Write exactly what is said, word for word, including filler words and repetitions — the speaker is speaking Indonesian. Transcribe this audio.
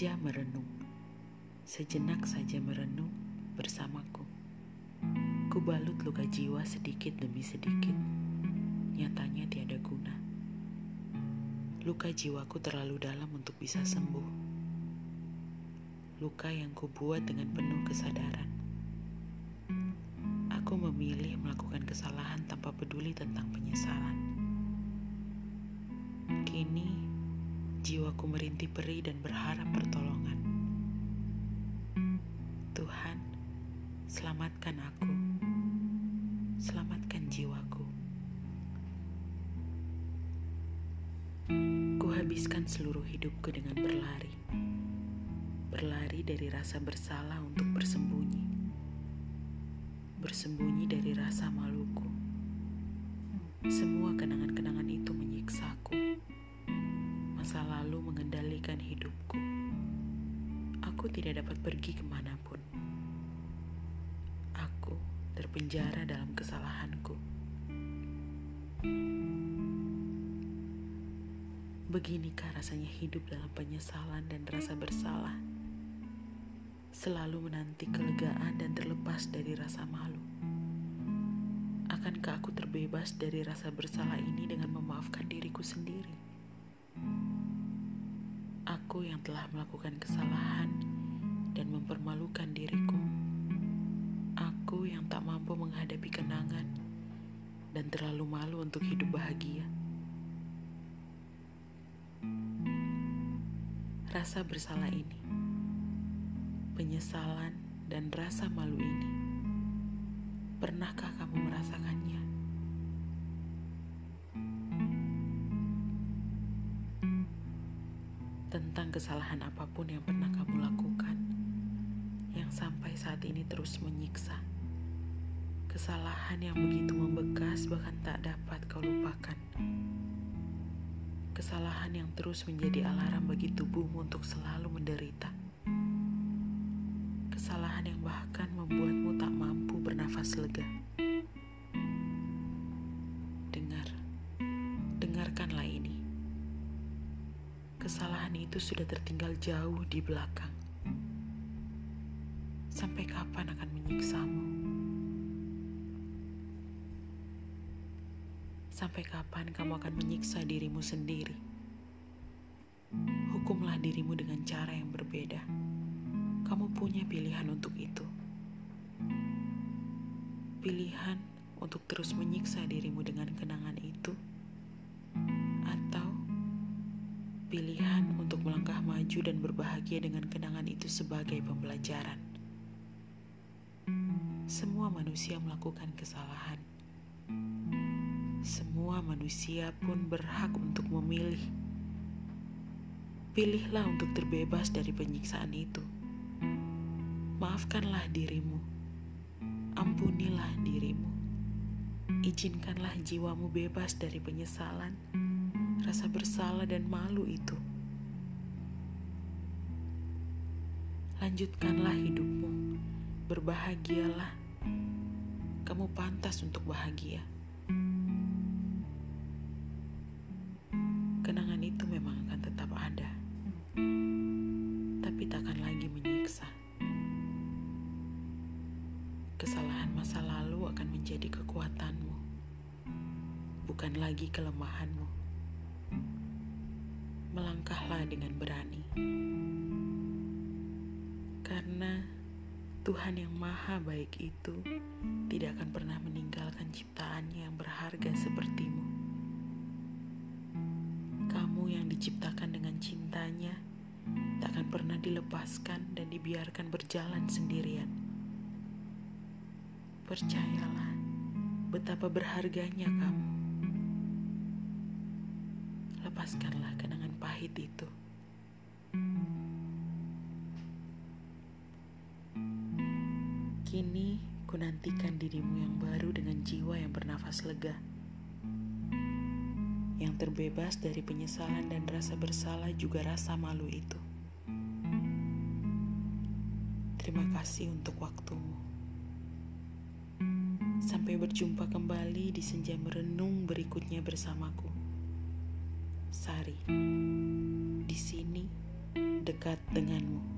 saja merenung, sejenak saja merenung bersamaku. Kubalut luka jiwa sedikit demi sedikit, nyatanya tiada guna. Luka jiwaku terlalu dalam untuk bisa sembuh. Luka yang kubuat dengan penuh kesadaran. Aku memilih melakukan kesalahan tanpa peduli tentang penyesalan. Kini, jiwaku merintih perih dan berharap pertolongan. Tuhan, selamatkan aku. Selamatkan jiwaku. Kuhabiskan seluruh hidupku dengan berlari. Berlari dari rasa bersalah untuk bersembunyi. Bersembunyi dari rasa maluku. Semua kenangan-kenangan itu menyiksaku. Masa lalu mengendalikan hidupku. Aku tidak dapat pergi kemanapun. Aku terpenjara dalam kesalahanku. Beginikah rasanya hidup dalam penyesalan dan rasa bersalah? Selalu menanti kelegaan dan terlepas dari rasa malu. Akankah aku terbebas dari rasa bersalah ini dengan memaafkan diriku sendiri? Aku yang telah melakukan kesalahan dan mempermalukan diriku. Aku yang tak mampu menghadapi kenangan dan terlalu malu untuk hidup bahagia. Rasa bersalah ini, penyesalan dan rasa malu ini, pernahkah kamu merasakannya? Tentang kesalahan apapun yang pernah kamu lakukan, yang sampai saat ini terus menyiksa. Kesalahan yang begitu membekas bahkan tak dapat kau lupakan. Kesalahan yang terus menjadi alarm bagi tubuhmu untuk selalu menderita. Kesalahan yang bahkan membuatmu tak mampu bernafas lega. Dengar, dengarkanlah ini. Kesalahan itu sudah tertinggal jauh di belakang. Sampai kapan akan menyiksamu? Sampai kapan kamu akan menyiksa dirimu sendiri? Hukumlah dirimu dengan cara yang berbeda. Kamu punya pilihan untuk itu. Pilihan untuk terus menyiksa dirimu dengan kenangan itu, pilihan untuk melangkah maju dan berbahagia dengan kenangan itu sebagai pembelajaran. Semua manusia melakukan kesalahan. Semua manusia pun berhak untuk memilih. Pilihlah untuk terbebas dari penyiksaan itu. Maafkanlah dirimu. Ampunilah dirimu. Izinkanlah jiwamu bebas dari penyesalan, rasa bersalah dan malu itu. Lanjutkanlah hidupmu. Berbahagialah. Kamu pantas untuk bahagia. Kenangan itu memang akan tetap ada, tapi takkan lagi menyiksa. Kesalahan masa lalu akan menjadi kekuatanmu, bukan lagi kelemahanmu. Melangkahlah dengan berani, karena Tuhan yang maha baik itu tidak akan pernah meninggalkan ciptaannya yang berharga sepertimu. Kamu yang diciptakan dengan cintanya tak akan pernah dilepaskan dan dibiarkan berjalan sendirian. Percayalah betapa berharganya kamu. Lepaskanlah kenangan pahit itu. Kini ku nantikan dirimu yang baru dengan jiwa yang bernafas lega, yang terbebas dari penyesalan dan rasa bersalah juga rasa malu itu. Terima kasih untuk waktumu. Sampai berjumpa kembali di senja merenung berikutnya bersamaku. Sari, di sini dekat. dekat denganmu.